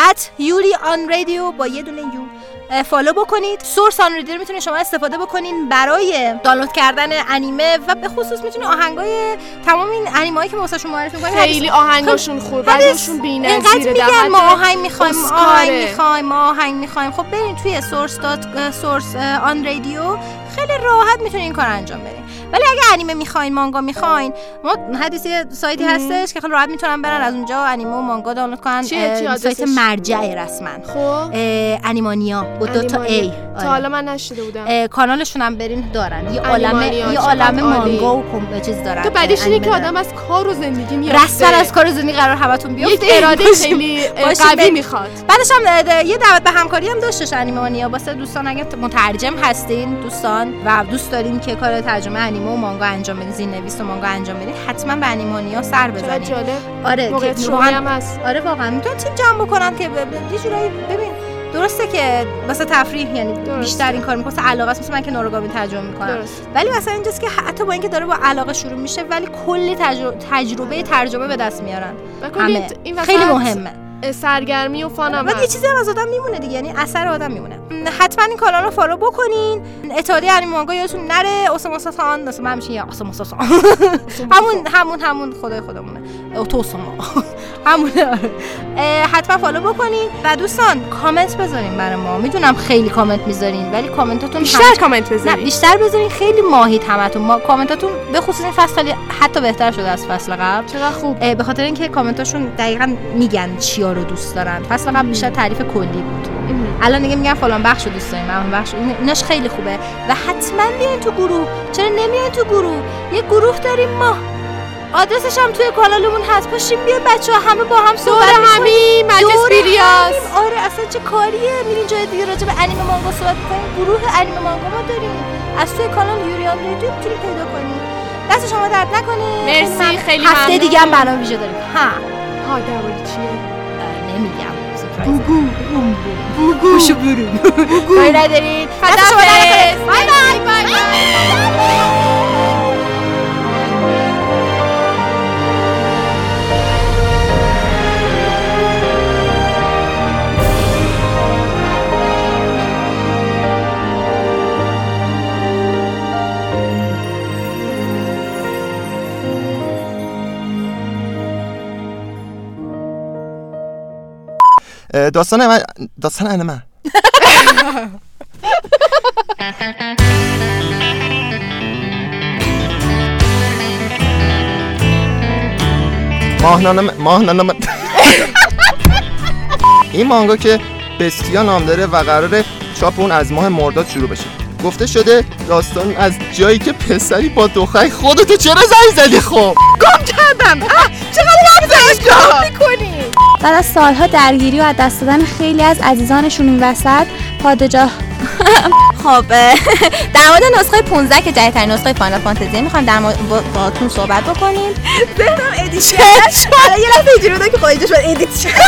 ات یوری آن رادیو با یه دونه یو فالو بکنید. سورس آن رادیو رو میتونید شما استفاده بکنین برای دانلود کردن انیمه و به خصوص میتونید آهنگای تمام این انیمه‌ای که واسه شما معرفی می‌کنن خیلی آهنگاشون خوبه، بعضیشون بی‌نظیره. دقیقاً ما آهنگ می‌خوایم، آهنگ می‌خوایم، آهنگ می‌خوایم. خب برید توی سورس دات سورس آن رادیو، خیلی راحت میتونید این کار انجام بدین. ولی اگه انیمه میخواین، مانگا میخواین، ما حدیث سایتی هستش که خیلی راحت میتونن برن از اونجا انیمه و مانگا دانلود کنن. سایت مرجع رسما انیمانیا با دو تا ای. تا حالا من نشیده بودم. کانالشون هم برین دارن. یه عالمه یه عالمه مانگا و چیز دارن. تو بعدش اینه که آدم از کار و زندگی میاد. رسما از کار و زندگی قرار همتون بیفته. یه اراده خیلی قوی میخواد. بعدش هم یه دعوت به همکاری هم داشتش انیمانیا واسه دوستان، اگه مترجم هستین دوستان و دوست دارین که کار ترجمه انیمه و مانگا انجام بدین، زیرنویس و مانگا انجام بدین، حتما به انیمانیا سر بزنید. آره واقعا آره واقعا میتونن تیم جمع بکنن که یه جورایی ببین درسته که واسه تفریح یعنی درسته. بیشتر این کار میکنه واسه علاقه است، مثل من که ناروگامی ترجمه میکنم درسته. ولی مثلا اینجاست که حتی با اینکه داره با علاقه شروع میشه ولی کلی تجربه, تجربه ترجمه به دست میارن. همه خیلی مهمه سرگرمی و فان هم بعد یه چیزی هم از آدم میمونه دیگه، یعنی اثر آدم میمونه. حتما این کانال رو فالو بکنین. اتحادیه انیمه مانگا یادتون نره. اسموساسان مثلا همین یا اسموساسان همون همون همون خدای خودمونه اوتوسما همونه. حتما فالو بکنین و دوستان کامنت بذارین برای ما. میدونم خیلی کامنت میذارین ولی کامنتاتون بیشتر کامنت بذارین. نه بیشتر بذارین، خیلی ماهید همتون. ما کامنتاتون به خصوص این فصل خیلی حتی بهتر شده از فصل قبل. چقدر خوب. به خاطر اینکه کامنتاشون دقیقاً میگن چی رو دوست دارن. فصل قبل بیشتر تعریف کلی بود. الان دیگه میگم فلان بخشو دوست داریم، من بخش اینش خیلی خوبه و حتما بیاین تو گروه. چرا نمیاین تو گروه؟ یه گروه داریم ما. آدرسش هم توی کانالمون هست. پاشیم بیا بچه‌ها همه با هم صحبت کنیم. مجلس بیریاس. آره اصلا چه کاریه؟ میرین جای دیگه راجع به انیمه مانگا صحبت کنیم. گروه انیمه مانگا ما داریم. از توی کانال یوری آن رادیو میتونید پیدا کنید. دست شما درد نکنه. مرسی خیلی ممنون. هفته دیگه هم برنامه ویژه داریم. ها. ها درباره چیه؟ نمیگم بگو بگو بشو بریم بگو بایی ندارید. خدافظ. بای بای بای بای. داستان من داستان انمه ماهنامه ماهنامه این مانگا که بستیا نام داره و قراره چاپ اون از ماه مرداد شروع بشه. گفته شده داستان از جایی که پسری با دختر خودتو چرا زنگ زدی؟ خب گم کردم. چرا زنگ زدی؟ میکنی بعد از سالها درگیری و از دست دادن خیلی از عزیزانشون این وسط پادجا. خب در مورد نسخه پانزده که جدیدترین نسخه فاینال فانتزی میخوایم در مورد باهاتون صحبت بکنیم. ذهنم ادیت شد. یه لحظه اینجوری بود که خودش ادیت شد.